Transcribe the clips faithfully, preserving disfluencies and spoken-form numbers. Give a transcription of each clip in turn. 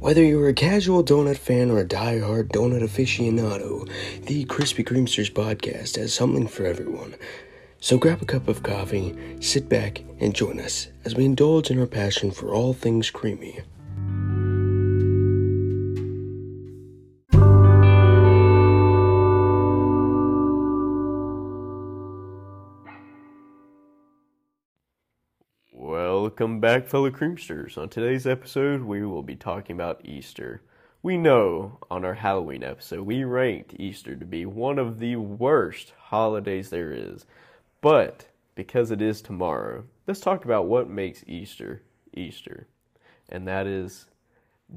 Whether you're a casual donut fan or a die-hard donut aficionado, the Krispy Kreamsters podcast has something for everyone. So grab a cup of coffee, sit back, and join us as we indulge in our passion for all things creamy. Welcome back, fellow Creamsters. On today's episode, we will be talking about Easter. We know on our Halloween episode, we ranked Easter to be one of the worst holidays there is. But because it is tomorrow, let's talk about what makes Easter Easter. And that is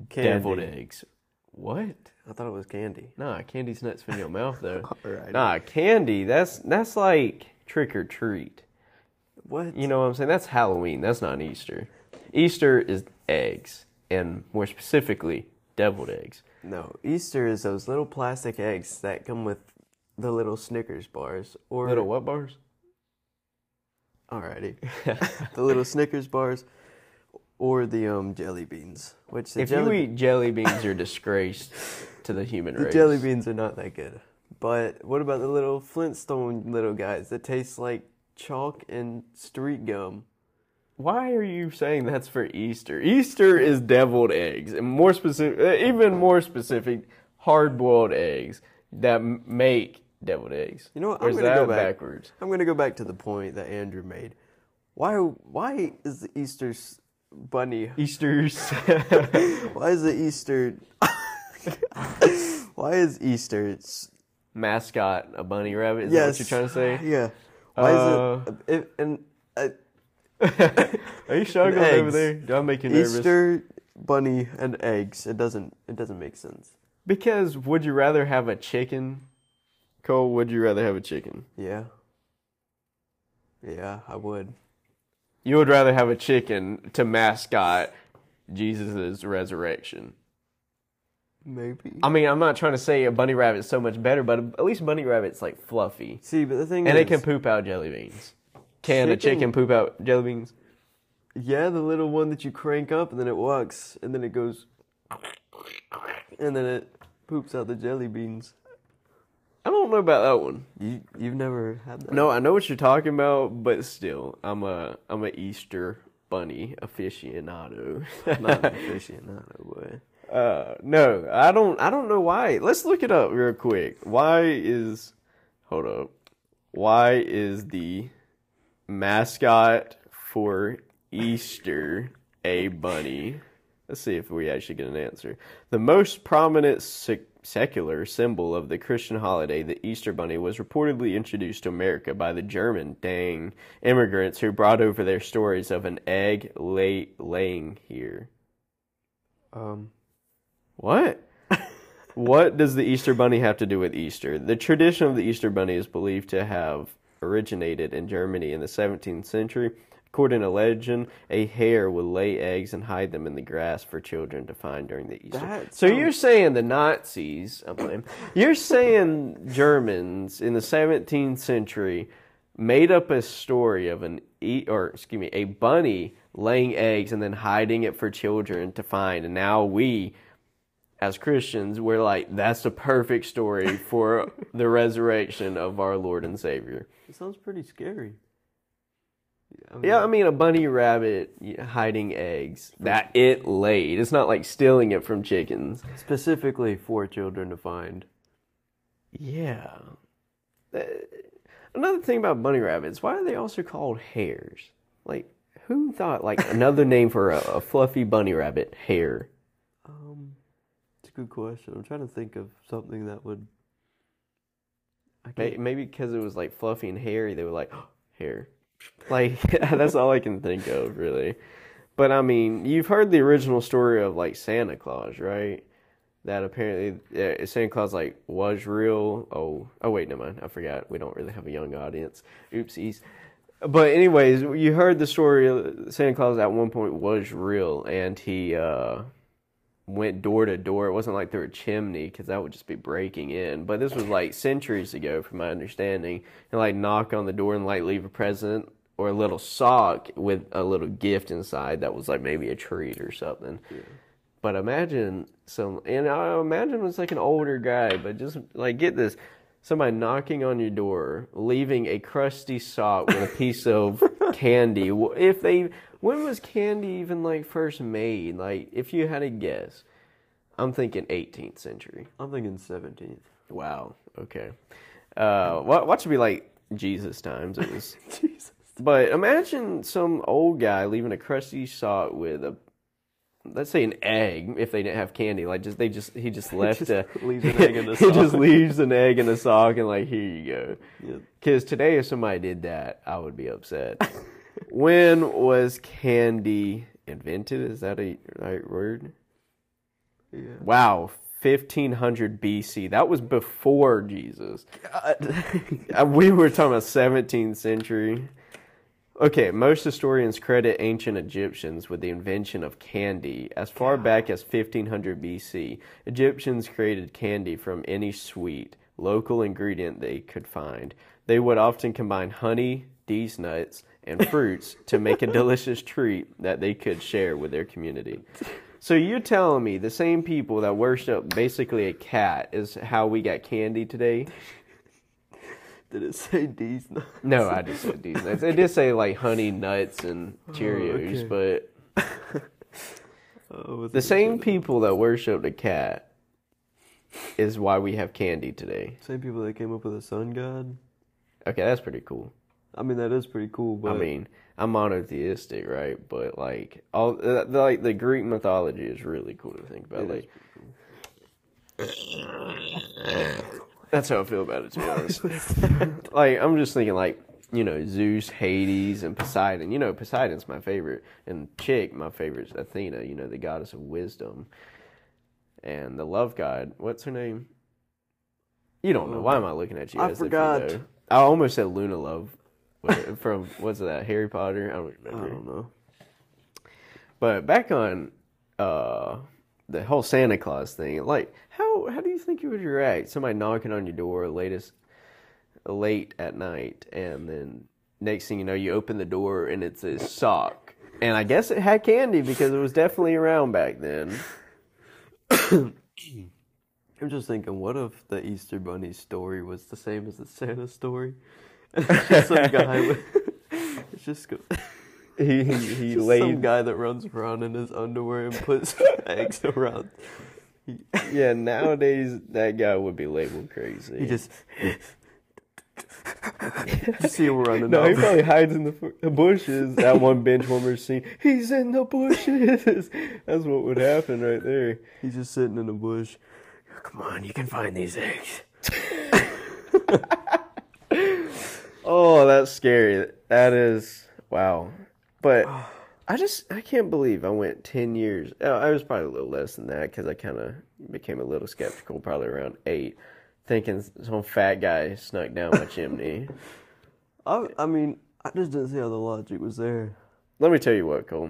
candy. Deviled eggs. What? I thought it was candy. Nah, candy's not spin your mouth, though. Right. Nah, candy, that's that's like trick or treat. What? You know what I'm saying? That's Halloween. That's not Easter. Easter is eggs, and more specifically, deviled eggs. No, Easter is those little plastic eggs that come with the little Snickers bars. Or little what bars? Alrighty. The little Snickers bars or the um, jelly beans. Which the if jelly you eat jelly beans, you're disgraced to the human race. The jelly beans are not that good. But what about the little Flintstone little guys that taste like chalk and street gum? Why are you saying that's for Easter? Easter is deviled eggs, and more specific, even more specific, hard-boiled eggs that make deviled eggs. You know what? I'm going to go back. backwards. I'm going to go back to the point that Andrew made. Why? Why is the Easter bunny? Easter's. Why is the Easter? Why is Easter's mascot a bunny rabbit? Is yes. that what you're trying to say? Yeah. Why is it? Uh, it and, uh, are you struggling over there? Do I make you nervous? Easter bunny and eggs. It doesn't. It doesn't make sense. Because would you rather have a chicken? Cole, would you rather have a chicken? Yeah. Yeah, I would. You would rather have a chicken to mascot Jesus' resurrection. Maybe. I mean, I'm not trying to say a bunny rabbit's so much better, but at least bunny rabbit's like fluffy. See, but the thing and is... And it can poop out jelly beans. Can chicken, a chicken poop out jelly beans? Yeah, the little one that you crank up and then it walks and then it goes... And then it poops out the jelly beans. I don't know about that one. You, you've never had that? No, I know what you're talking about, but still, I'm a I'm an Easter bunny aficionado. Not an aficionado, boy. Uh, no, I don't, I don't know why. Let's look it up real quick. Why is, hold up, why is the mascot for Easter a bunny? Let's see if we actually get an answer. The most prominent sec- secular symbol of the Christian holiday, the Easter bunny, was reportedly introduced to America by the German dang immigrants who brought over their stories of an egg lay- laying here. Um... What? What does the Easter bunny have to do with Easter? The tradition of the Easter bunny is believed to have originated in Germany in the seventeenth century. According to legend, a hare would lay eggs and hide them in the grass for children to find during the Easter. That so sounds... you're saying the Nazis, I'm blame, you're saying Germans in the seventeenth century made up a story of an e- or excuse me, a bunny laying eggs and then hiding it for children to find, and now we as Christians, we're like, that's the perfect story for the resurrection of our Lord and Savior. It sounds pretty scary. I mean, yeah, I mean, a bunny rabbit hiding eggs that it laid. It's not like stealing it from chickens. Specifically for children to find. Yeah. Another thing about bunny rabbits, why are they also called hares? Like, who thought, like, another name for a, a fluffy bunny rabbit, hare? Um... Good question. I'm trying to think of something that would... I maybe because it was like fluffy and hairy, they were like, oh, hair. Like, that's all I can think of, really. But, I mean, you've heard the original story of, like, Santa Claus, right? That apparently uh, Santa Claus, like, was real. Oh, oh wait, never mind. I forgot. We don't really have a young audience. Oopsies. But anyways, you heard the story of Santa Claus at one point was real, and he... uh went door to door. It wasn't like through a chimney, because that would just be breaking in. But this was like centuries ago, from my understanding. And like knock on the door and like leave a present or a little sock with a little gift inside that was like maybe a treat or something. Yeah. But imagine some, and I imagine it's like an older guy, but just like, get this, somebody knocking on your door, leaving a crusty sock with a piece of candy. If they, when was candy even like first made? Like, if you had a guess, I'm thinking eighteenth century. I'm thinking seventeenth. Wow. Okay. Uh, what what should be like Jesus times? It was. Jesus. But imagine some old guy leaving a crusty sock with a, let's say an egg, if they didn't have candy, like just they just he just left he just a leaves an egg in the sock. He just leaves an egg in the sock and like, here you go. Yep. Cause today if somebody did that, I would be upset. When was candy invented? Is that a right word? Yeah. Wow, fifteen hundred B C. That was before Jesus. We were talking about seventeenth century. Okay, most historians credit ancient Egyptians with the invention of candy. As far back as fifteen hundred B C, Egyptians created candy from any sweet, local ingredient they could find. They would often combine honey, these nuts, and fruits to make a delicious treat that they could share with their community. So you're telling me the same people that worship basically a cat is how we got candy today? Did it say these nuts? No, I just said these nuts. It did say like honey, nuts, and Cheerios, oh, okay. But oh, the same people that worshiped a cat is why we have candy today. Same people that came up with a sun god? Okay, that's pretty cool. I mean, that is pretty cool, but... I mean, I'm monotheistic, right? But like, all uh, the, like the Greek mythology is really cool to think about. It like... That's how I feel about it, to be honest. Like, I'm just thinking, like, you know, Zeus, Hades, and Poseidon. You know, Poseidon's my favorite, and Chick, my favorite's Athena, you know, the goddess of wisdom. And the love god, what's her name? You don't know. Why am I looking at you? I as forgot. If you know? I almost said Luna Love from, what's that, Harry Potter? I don't remember. I don't know. But back on uh, the whole Santa Claus thing, like, How how do you think you would react? Somebody knocking on your door latest, late at night, and then next thing you know, you open the door and it's a sock. And I guess it had candy because it was definitely around back then. I'm just thinking, what if the Easter Bunny story was the same as the Santa story? It's just some guy with... It's just... He, he, he just laid... some guy that runs around in his underwear and puts eggs around... Yeah, nowadays that guy would be labeled crazy. He just you see him running. No, over. He probably hides in the bushes. That one benchwarmer scene, he's in the bushes. That's what would happen right there. He's just sitting in the bush. Come on, you can find these eggs. Oh, that's scary. That is wow. But. I just, I can't believe I went ten years. I was probably a little less than that because I kind of became a little skeptical probably around eight, thinking some fat guy snuck down my chimney. I, I mean, I just didn't see how the logic was there. Let me tell you what, Cole.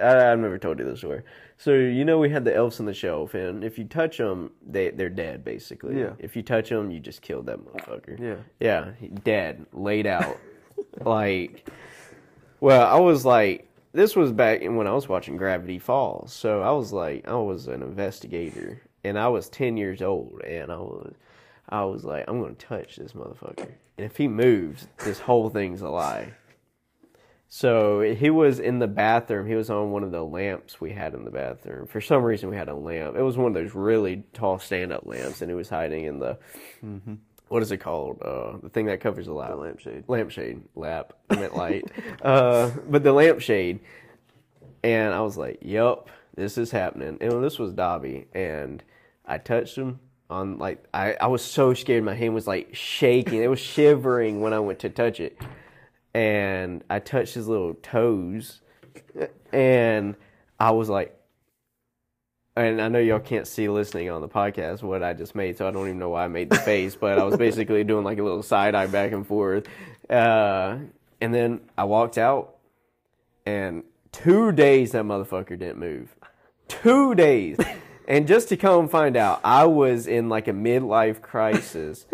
I, I've never told you this story. So, you know, we had the elves on the shelf, and if you touch them, they, they're dead, basically. Yeah. If you touch them, you just killed that motherfucker. Yeah. Yeah, dead, laid out. Like, well, I was like... This was back when I was watching Gravity Falls, so I was like, I was an investigator, and I was ten years old, and I was, I was like, I'm gonna touch this motherfucker, and if he moves, this whole thing's a lie. So he was in the bathroom. He was on one of the lamps we had in the bathroom. For some reason, we had a lamp. It was one of those really tall stand-up lamps, and he was hiding in the. Mm-hmm. What is it called? Uh, the thing that covers the light. The lampshade. Lampshade. Lap. I meant light. uh, but the lampshade. And I was like, yup, this is happening. And this was Dobby. And I touched him on, like, I, I was so scared. My hand was, like, shaking. It was shivering when I went to touch it. And I touched his little toes. And I was like, and I know y'all can't see listening on the podcast what I just made, so I don't even know why I made the face, but I was basically doing like a little side-eye back and forth. Uh, and then I walked out, and two days that motherfucker didn't move. Two days. And just to come find out, I was in like a midlife crisis.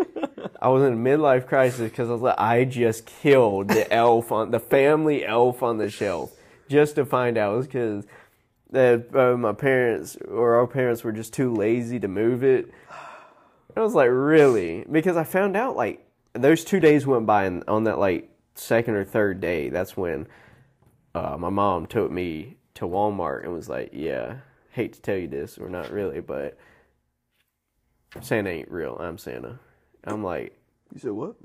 I was in a midlife crisis because I was like, I just killed the elf, on the family elf on the shelf, just to find out. It was because... that uh, my parents or our parents were just too lazy to move it. I was like, really? Because I found out, like, those two days went by, and on that, like, second or third day, that's when uh, my mom took me to Walmart and was like, yeah, hate to tell you this, or not really, but Santa ain't real. I'm Santa. I'm like... You said what?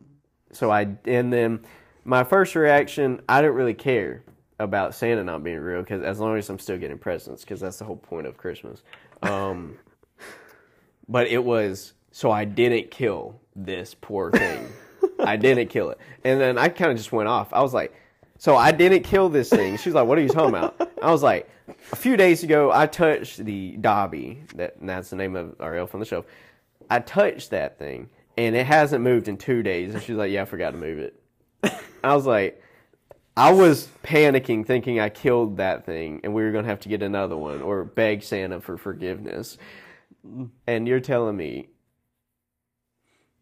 So I... And then my first reaction, I didn't really care about Santa not being real, because as long as I'm still getting presents, because that's the whole point of Christmas. Um, but it was... So I didn't kill this poor thing. I didn't kill it. And then I kind of just went off. I was like, so I didn't kill this thing. She's like, what are you talking about? I was like, a few days ago, I touched the Dobby. That, and that's the name of our elf on the shelf. I touched that thing, and it hasn't moved in two days. And she's like, yeah, I forgot to move it. I was like, I was panicking, thinking I killed that thing, and we were going to have to get another one or beg Santa for forgiveness. And you're telling me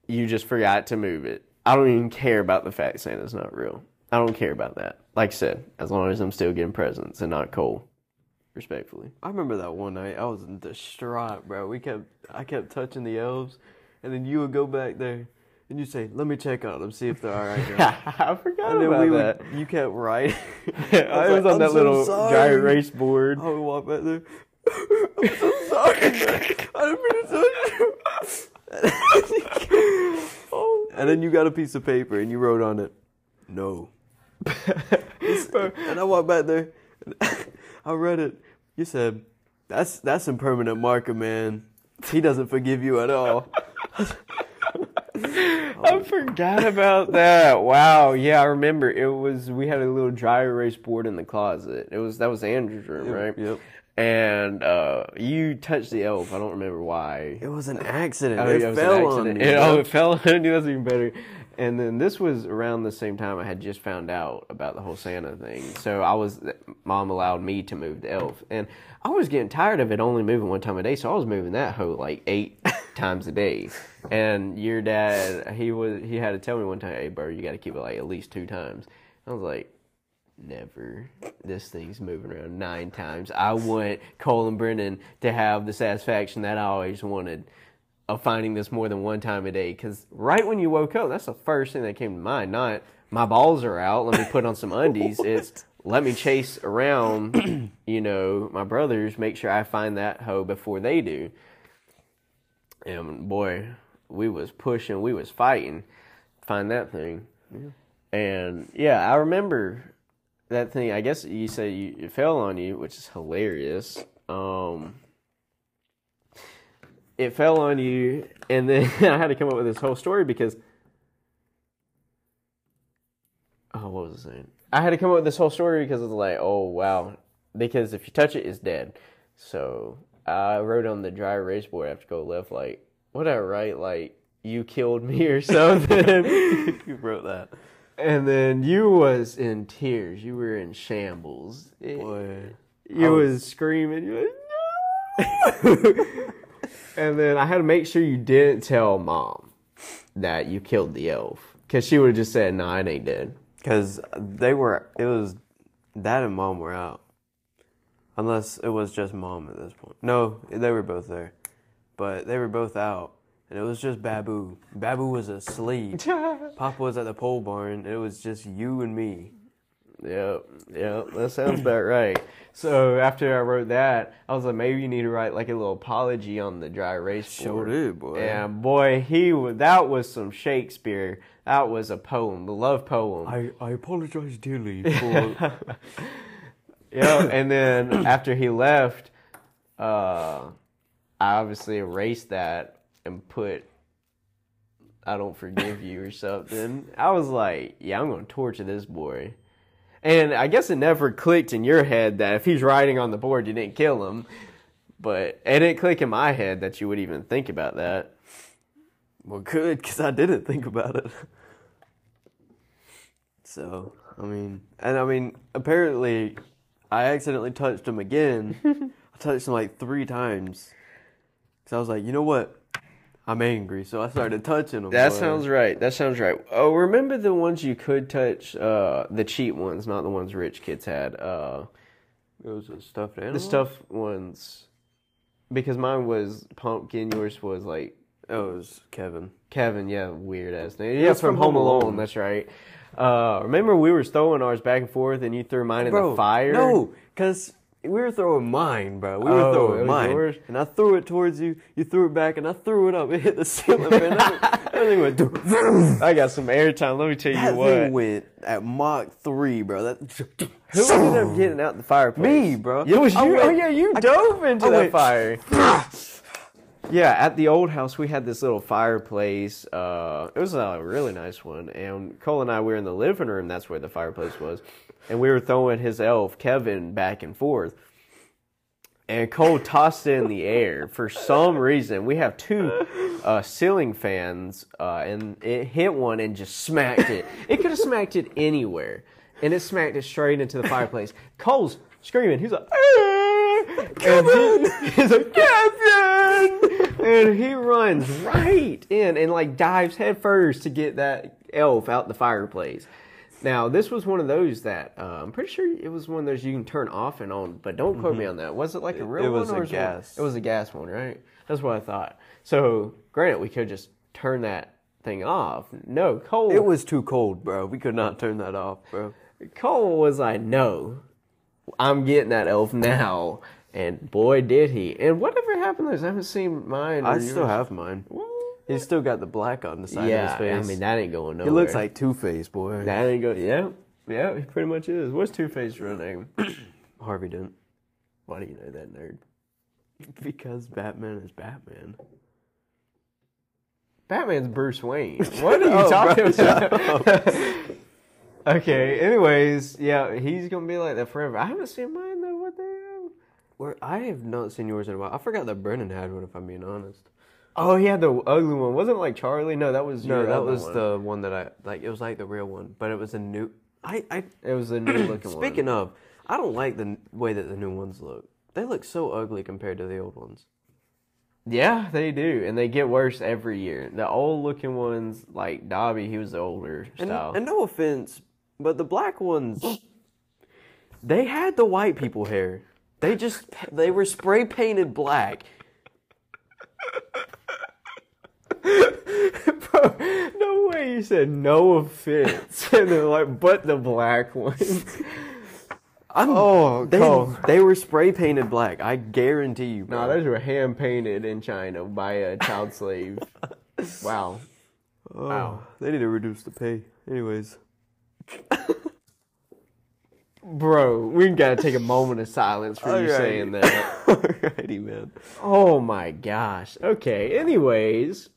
you just forgot to move it. I don't even care about the fact Santa's not real. I don't care about that. Like I said, as long as I'm still getting presents and not coal, respectfully. I remember that one night. I was distraught, bro. We kept, I kept touching the elves, and then you would go back there, and you'd say, let me check on them, see if they're all right. I forgot and about we that. Would, you kept right. I, I was, was like, on I'm that so little sorry. Giant race board. I would walk back there. I'm so sorry, man. I didn't mean to touch you. Oh, and then you got a piece of paper and you wrote on it, no. And I walked back there, and I read it. You said, that's that's impermanent marker, man. He doesn't forgive you at all. Oh. I forgot about that. Wow. Yeah, I remember. It was, we had a little dry erase board in the closet. It was, that was Andrew's room, yep, right? Yep. And uh, you touched the elf. I don't remember why. It was an accident. Oh, it, it fell accident. on me. It, oh, it fell on you. That's even better. And then this was around the same time I had just found out about the whole Santa thing. So I was, Mom allowed me to move the elf. And I was getting tired of it only moving one time a day. So I was moving that hoe like eight times a day. And your dad, he was he had to tell me one time, hey, bro, you got to keep it like at least two times. I was like, never. This thing's moving around nine times. I want Cole and Brennan to have the satisfaction that I always wanted of finding this more than one time a day. Because right when you woke up, that's the first thing that came to mind. Not, my balls are out, let me put on some undies. It's, let me chase around, you know, my brothers, make sure I find that hoe before they do. And boy, we was pushing, we was fighting to find that thing. Yeah. And yeah, I remember... that thing, I guess you said you, it fell on you, which is hilarious. Um, it fell on you, and then I had to come up with this whole story because... Oh, what was I saying? I had to come up with this whole story because it's like, oh, wow. Because if you touch it, it's dead. So I wrote on the dry erase board, I have to go left, like, what did I write? Like, you killed me or something. You wrote that. And then you was in tears. You were in shambles. Boy, you was, was screaming. You were like, no! And then I had to make sure you didn't tell Mom that you killed the elf. Because she would have just said, no, nah, it ain't dead. Because they were, it was, Dad and Mom were out. Unless it was just Mom at this point. No, they were both there. But they were both out. And it was just Babu. Babu was asleep. Papa was at the pole barn. It was just you and me. Yep, yep, that sounds about right. So after I wrote that, I was like, maybe you need to write like a little apology on the dry erase board. Sure do, boy. And boy, he was, that was some Shakespeare. That was a poem, the love poem. I, I apologize dearly for... Yep, and then after he left, uh, I obviously erased that and put, I don't forgive you or something. I was like, yeah, I'm going to torture this boy. And I guess it never clicked in your head that if he's writing on the board, you didn't kill him. But it didn't click in my head that you would even think about that. Well, good, because I didn't think about it. So, I mean, and I mean, apparently I accidentally touched him again. I touched him like three times. So I was like, you know what? I'm angry, so I started touching them. That boy. sounds right. That sounds right. Oh, remember the ones you could touch, uh, the cheap ones, not the ones rich kids had. Uh, It was a stuffed animal? The stuffed ones. Because mine was pumpkin, yours was like... Oh, it was Kevin. Kevin, yeah, weird ass name. Yeah, from, from Home Alone. Alone, that's right. Uh, remember we were throwing ours back and forth and you threw mine in bro, the fire? No, because we were throwing mine, bro. We were oh, throwing mine. Yours? And I threw it towards you, you threw it back, and I threw it up. It hit the ceiling, and everything went... I got some airtime, let me tell you that what. That thing went at Mach three, bro. That... Who ended up getting out the fireplace? Me, bro. It was you. Went, oh, yeah, you I, dove into I that went, fire. Yeah, at the old house, we had this little fireplace. Uh, it was a really nice one. And Cole and I were in the living room. That's where the fireplace was. And we were throwing his elf, Kevin, back and forth. And Cole tossed it in the air for some reason. We have two uh, ceiling fans, uh, and it hit one and just smacked it. It could have smacked it anywhere. And it smacked it straight into the fireplace. Cole's screaming. He's like, Kevin! He, he's like, Kevin! And he runs right in and, like, dives headfirst to get that elf out the fireplace. Now, this was one of those that, uh, I'm pretty sure it was one of those you can turn off and on, but don't quote mm-hmm. me on that. Was it, like, a real it one? Was or a was gas. It, it was a gas one, right? That's what I thought. So, granted, we could just turn that thing off. No, Cole... It was too cold, bro. We could not turn that off, bro. Cole was like, no, I'm getting that elf now. And boy, did he. And whatever happened to those? I haven't seen mine. I yours. Still have mine. What? He's still got the black on the side yeah, of his face. I mean, that ain't going nowhere. He looks like Two-Face, boy. That ain't going... Yeah. Yeah, he pretty much is. What's Two-Face's real name? Harvey Dent. Why do you know that, nerd? Because Batman is Batman. Batman's Bruce Wayne. What are you oh, talking bro, about? Okay, anyways, yeah, he's going to be like that forever. I haven't seen mine, though. What the hell? Where I have not seen yours in a while. I forgot that Brennan had one, if I'm being honest. Oh, he had the ugly one. Wasn't it like Charlie? No, that was no, that was one. The one that I like. It was like the real one, but it was a new. I, I it was a new looking one. Speaking of, I don't like the way that the new ones look. They look so ugly compared to the old ones. Yeah, they do, and they get worse every year. The old looking ones, like Dobby, he was the older and, style. And no offense, but the black ones, they had the white people hair. They just they were spray painted black. Bro, no way you said no offense. And they're like, but the black ones. I'm, oh, they, Cole. They were spray painted black. I guarantee you. No, nah, those were hand painted in China by a child slave. Wow. Oh, wow. They need to reduce the pay. Anyways. Bro, we gotta take a moment of silence for Alrighty. You saying that. Alrighty, man. Oh my gosh. Okay, anyways.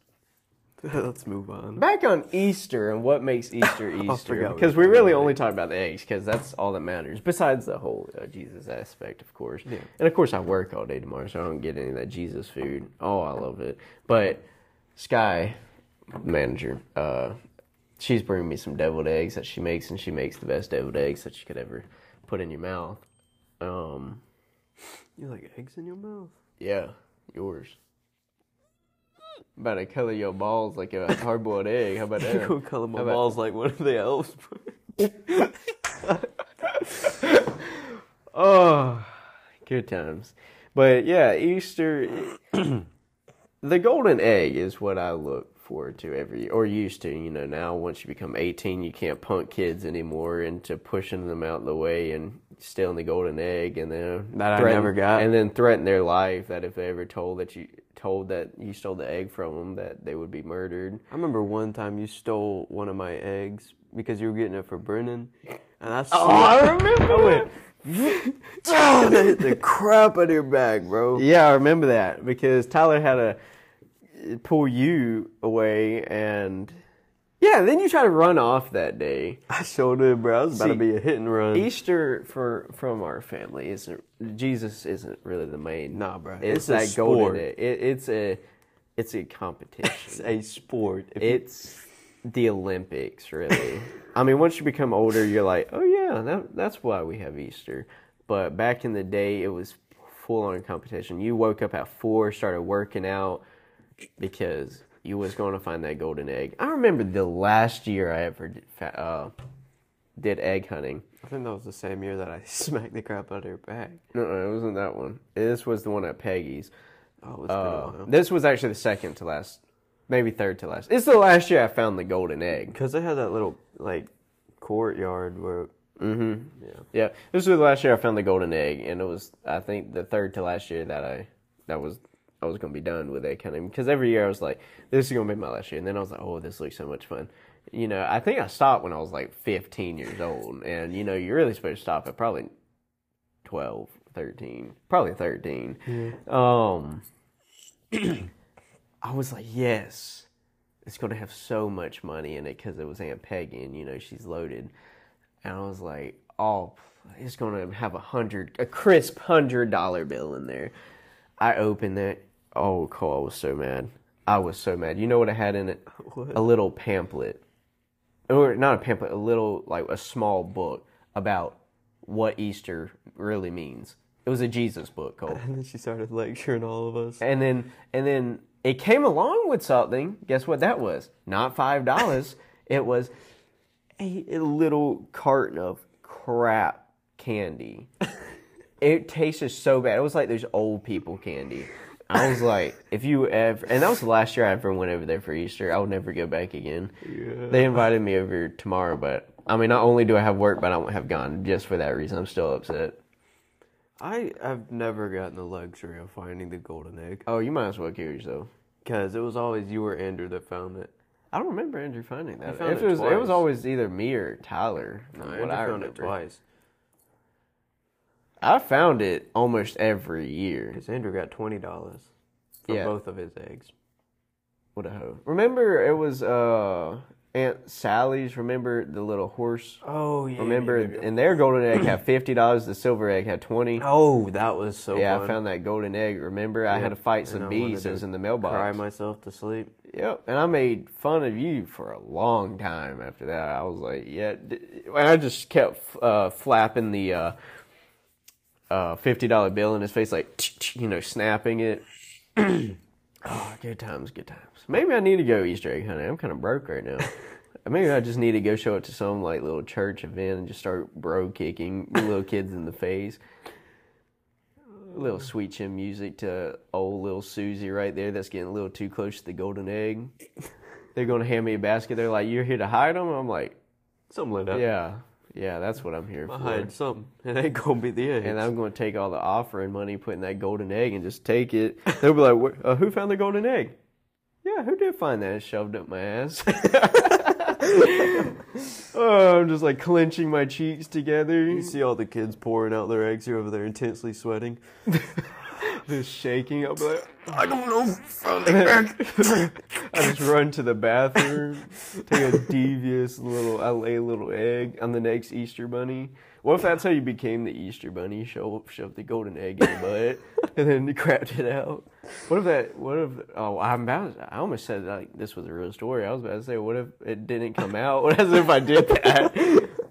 Let's move on. Back on Easter and what makes Easter Easter. Because we really only talk about the eggs, because that's all that matters. Besides the whole uh, Jesus aspect, of course. Yeah. And of course, I work all day tomorrow, so I don't get any of that Jesus food. Oh, I love it. But Sky, manager, uh... she's bringing me some deviled eggs that she makes, and she makes the best deviled eggs that you could ever put in your mouth. Um, you like eggs in your mouth? Yeah, yours. About to color your balls like a hard-boiled egg. How about that? You gonna color my How balls about... like one of the elves? Oh, good times. But yeah, Easter. The golden egg is what I look forward to every or used to, you know. Now once you become eighteen, you can't punk kids anymore into pushing them out of the way and stealing the golden egg, and then that I never got, and then threaten their life that if they ever told that you told that you stole the egg from them, that they would be murdered. I remember one time you stole one of my eggs because you were getting it for Brennan, and I oh I remember I went, oh, that hit the crap out of your bag, bro. Yeah, I remember that because Tyler had a pull you away, and yeah, then you try to run off that day. I sure did, bro. I was about See, to be a hit and run. Easter for from our family isn't Jesus isn't really the main. Nah, bro. It's, it's that golden. It, it's a it's a competition. It's a sport. If it's you... the Olympics, really. I mean, once you become older, you're like, oh yeah, that, that's why we have Easter. But back in the day, it was full on competition. You woke up at four, started working out. Because you was going to find that golden egg. I remember the last year I ever did, uh, did egg hunting. I think that was the same year that I smacked the crap out of your back. No, no, it wasn't that one. This was the one at Peggy's. Oh, it's uh, been a while. This was actually the second to last, maybe third to last. It's the last year I found the golden egg. Because they had that little, like, courtyard where... Mm-hmm. Yeah. Yeah. This was the last year I found the golden egg, and it was, I think, the third to last year that I that was I was going to be done with egg hunting. Because every year I was like, this is going to be my last year. And then I was like, oh, this looks so much fun. You know, I think I stopped when I was like fifteen years old. And, you know, you're really supposed to stop at probably twelve, thirteen. Probably thirteen. Mm-hmm. Um, I was like, yes, it's going to have so much money in it because it was Aunt Peggy and, you know, she's loaded. And I was like, oh, it's going to have a hundred, a crisp hundred dollar bill in there. I opened it. Oh, Cole, I was so mad. I was so mad. You know what I had in it? What? A little pamphlet. Or not a pamphlet, a little, like a small book about what Easter really means. It was a Jesus book, Cole. And then she started lecturing all of us. And then, and then it came along with something. Guess what that was? Not five dollars. It was... A little carton of crap candy. It tasted so bad. It was like there's old people candy. I was like, if you ever... And that was the last year I ever went over there for Easter. I'll never go back again. Yeah. They invited me over tomorrow, but... I mean, not only do I have work, but I won't have gone just for that reason. I'm still upset. I have never gotten the luxury of finding the golden egg. Oh, you might as well kill yourself. Because it was always you or Andrew that found it. I don't remember Andrew finding that. Found it, it, was, it was always either me or Tyler. No, Andrew what I found remember. It twice. I found it almost every year. Because Andrew got twenty dollars for yeah. both of his eggs. What a hoe. Remember, it was uh, Aunt Sally's. Remember the little horse? Oh, yeah. Remember, yeah, yeah, yeah. And their golden egg had fifty dollars. The silver egg had twenty dollars. Oh, that was so Yeah, fun. I found that golden egg. Remember, yeah. I had to fight some and bees. It was in the mailbox. Cry myself to sleep. Yep, and I made fun of you for a long time after that. I was like, yeah. And I just kept uh, flapping the uh, uh, fifty dollar bill in his face, like, you know, snapping it. Oh, good times, good times. Maybe I need to go Easter egg hunting. I'm kind of broke right now. Maybe I just need to go show up to some, like, little church event and just start bro-kicking little kids in the face. A little sweet chin music to old little Susie right there that's getting a little too close to the golden egg. They're going to hand me a basket. They're like, you're here to hide them? I'm like... Something like that. Yeah. Yeah, that's what I'm here I for. Hide something. It ain't going to be the egg. And I'm going to take all the offering money, put in that golden egg, and just take it. They'll be like, uh, who found the golden egg? Yeah, who did find that? And shoved up my ass. Oh, I'm just like clenching my cheeks together. You see all the kids pouring out their eggs. You're over there intensely sweating. Just shaking. I'll be like, I don't know. I just run to the bathroom. Take a devious little, I lay a little egg. I'm the next Easter bunny. What if that's how you became the Easter bunny? You show up, shove the golden egg in your butt, and then you crapped it out. What if that, what if, oh, I'm about to, I almost said like this was a real story. I was about to say, what if it didn't come out? What as if I did that?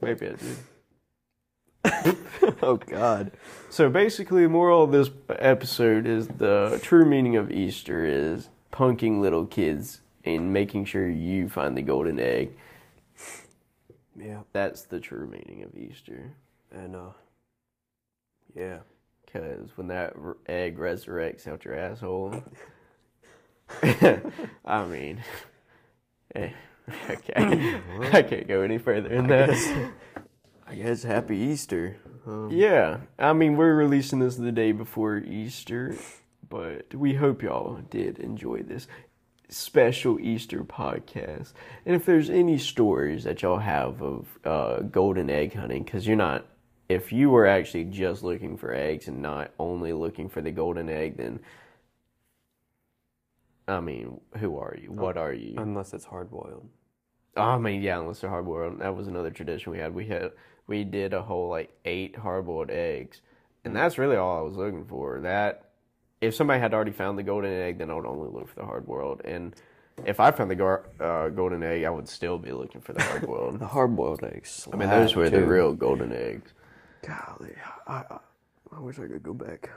Maybe I did. Oh, God. So basically, the moral of this episode is the true meaning of Easter is punking little kids and making sure you find the golden egg. Yeah. That's the true meaning of Easter. And, uh, yeah. Because when that egg resurrects out your asshole, I mean, eh, okay, I can't go any further than that. I guess, I guess happy Easter. Um, yeah, I mean, we're releasing this the day before Easter, but we hope y'all did enjoy this special Easter podcast. And if there's any stories that y'all have of uh, golden egg hunting, because you're not... If you were actually just looking for eggs and not only looking for the golden egg, then, I mean, who are you? What are you? Unless it's hard-boiled. I mean, yeah, unless they're hard-boiled. That was another tradition we had. We had, we did a whole, like, eight hard-boiled eggs, and that's really all I was looking for. That, if somebody had already found the golden egg, then I would only look for the hard-boiled, and... If I found the gar- uh, golden egg, I would still be looking for the hard-boiled. The hard-boiled eggs. I mean, those were too. The real golden eggs. Golly, I, I, I wish I could go back.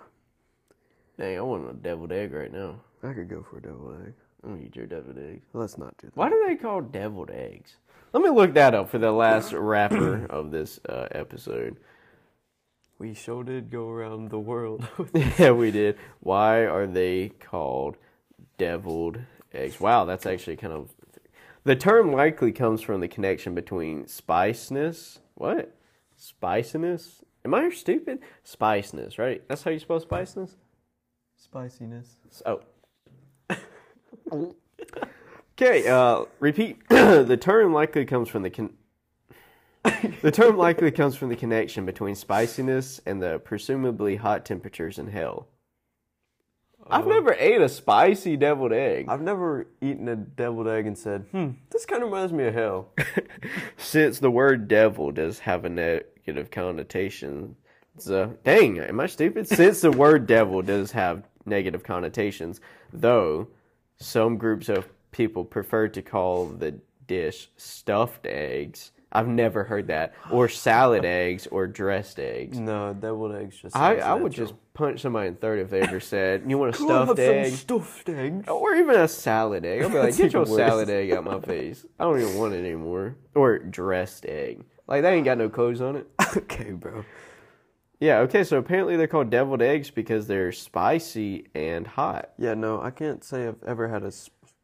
Dang, I want a deviled egg right now. I could go for a deviled egg. I'm gonna eat your deviled eggs. Let's not do that. Why do they call deviled eggs? Let me look that up for the last wrapper of this uh, episode. We sure did go around the world. Yeah, we did. Why are they called deviled eggs? Wow, that's actually kind of... The term likely comes from the connection between spiciness... What? Spiciness? Am I stupid? Spiciness, right? That's how you spell spiciness? Spiciness. Oh. Okay, uh, repeat. The term likely comes from the con- the term likely comes from the connection between spiciness and the presumably hot temperatures in hell. Uh, I've never ate a spicy deviled egg. I've never eaten a deviled egg and said, hmm, this kind of reminds me of hell. Since the word devil does have a negative connotation. So, dang, am I stupid? Since the word devil does have negative connotations, though, some groups of people prefer to call the dish stuffed eggs. I've never heard that. Or salad eggs or dressed eggs. No, deviled eggs just I, I would just punch somebody in the third if they ever said, you want a stuffed egg? Stuffed eggs. Or even a salad egg. I'll be like, get your worse. salad egg out my face. I don't even want it anymore. Or dressed egg. Like, that ain't got no clothes on it. Okay, bro. Yeah, okay, so apparently they're called deviled eggs because they're spicy and hot. Yeah, no, I can't say I've ever had a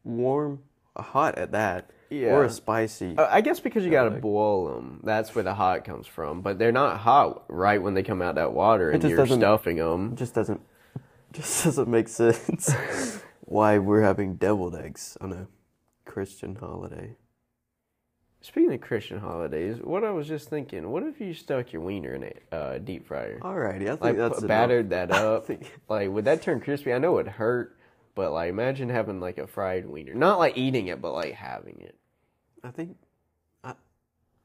warm, a hot at that, yeah. or a spicy. Uh, I guess because you got to boil them. That's where the hot comes from. But they're not hot right when they come out of that water and you're stuffing them. It just doesn't, just doesn't make sense why we're having deviled eggs on a Christian holiday. Speaking of Christian holidays, what I was just thinking, what if you stuck your wiener in a uh, deep fryer? Alrighty, I think like, that's p- battered that up. Think... Like, would that turn crispy? I know it would hurt, but like, imagine having like a fried wiener. Not like eating it, but like having it. I think, I,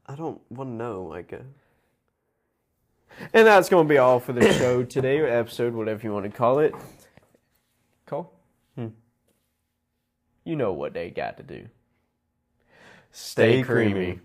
I don't want to know, like a... And that's going to be all for the show today, or episode, whatever you want to call it. Cole? Hmm. You know what they got to do. Stay creamy.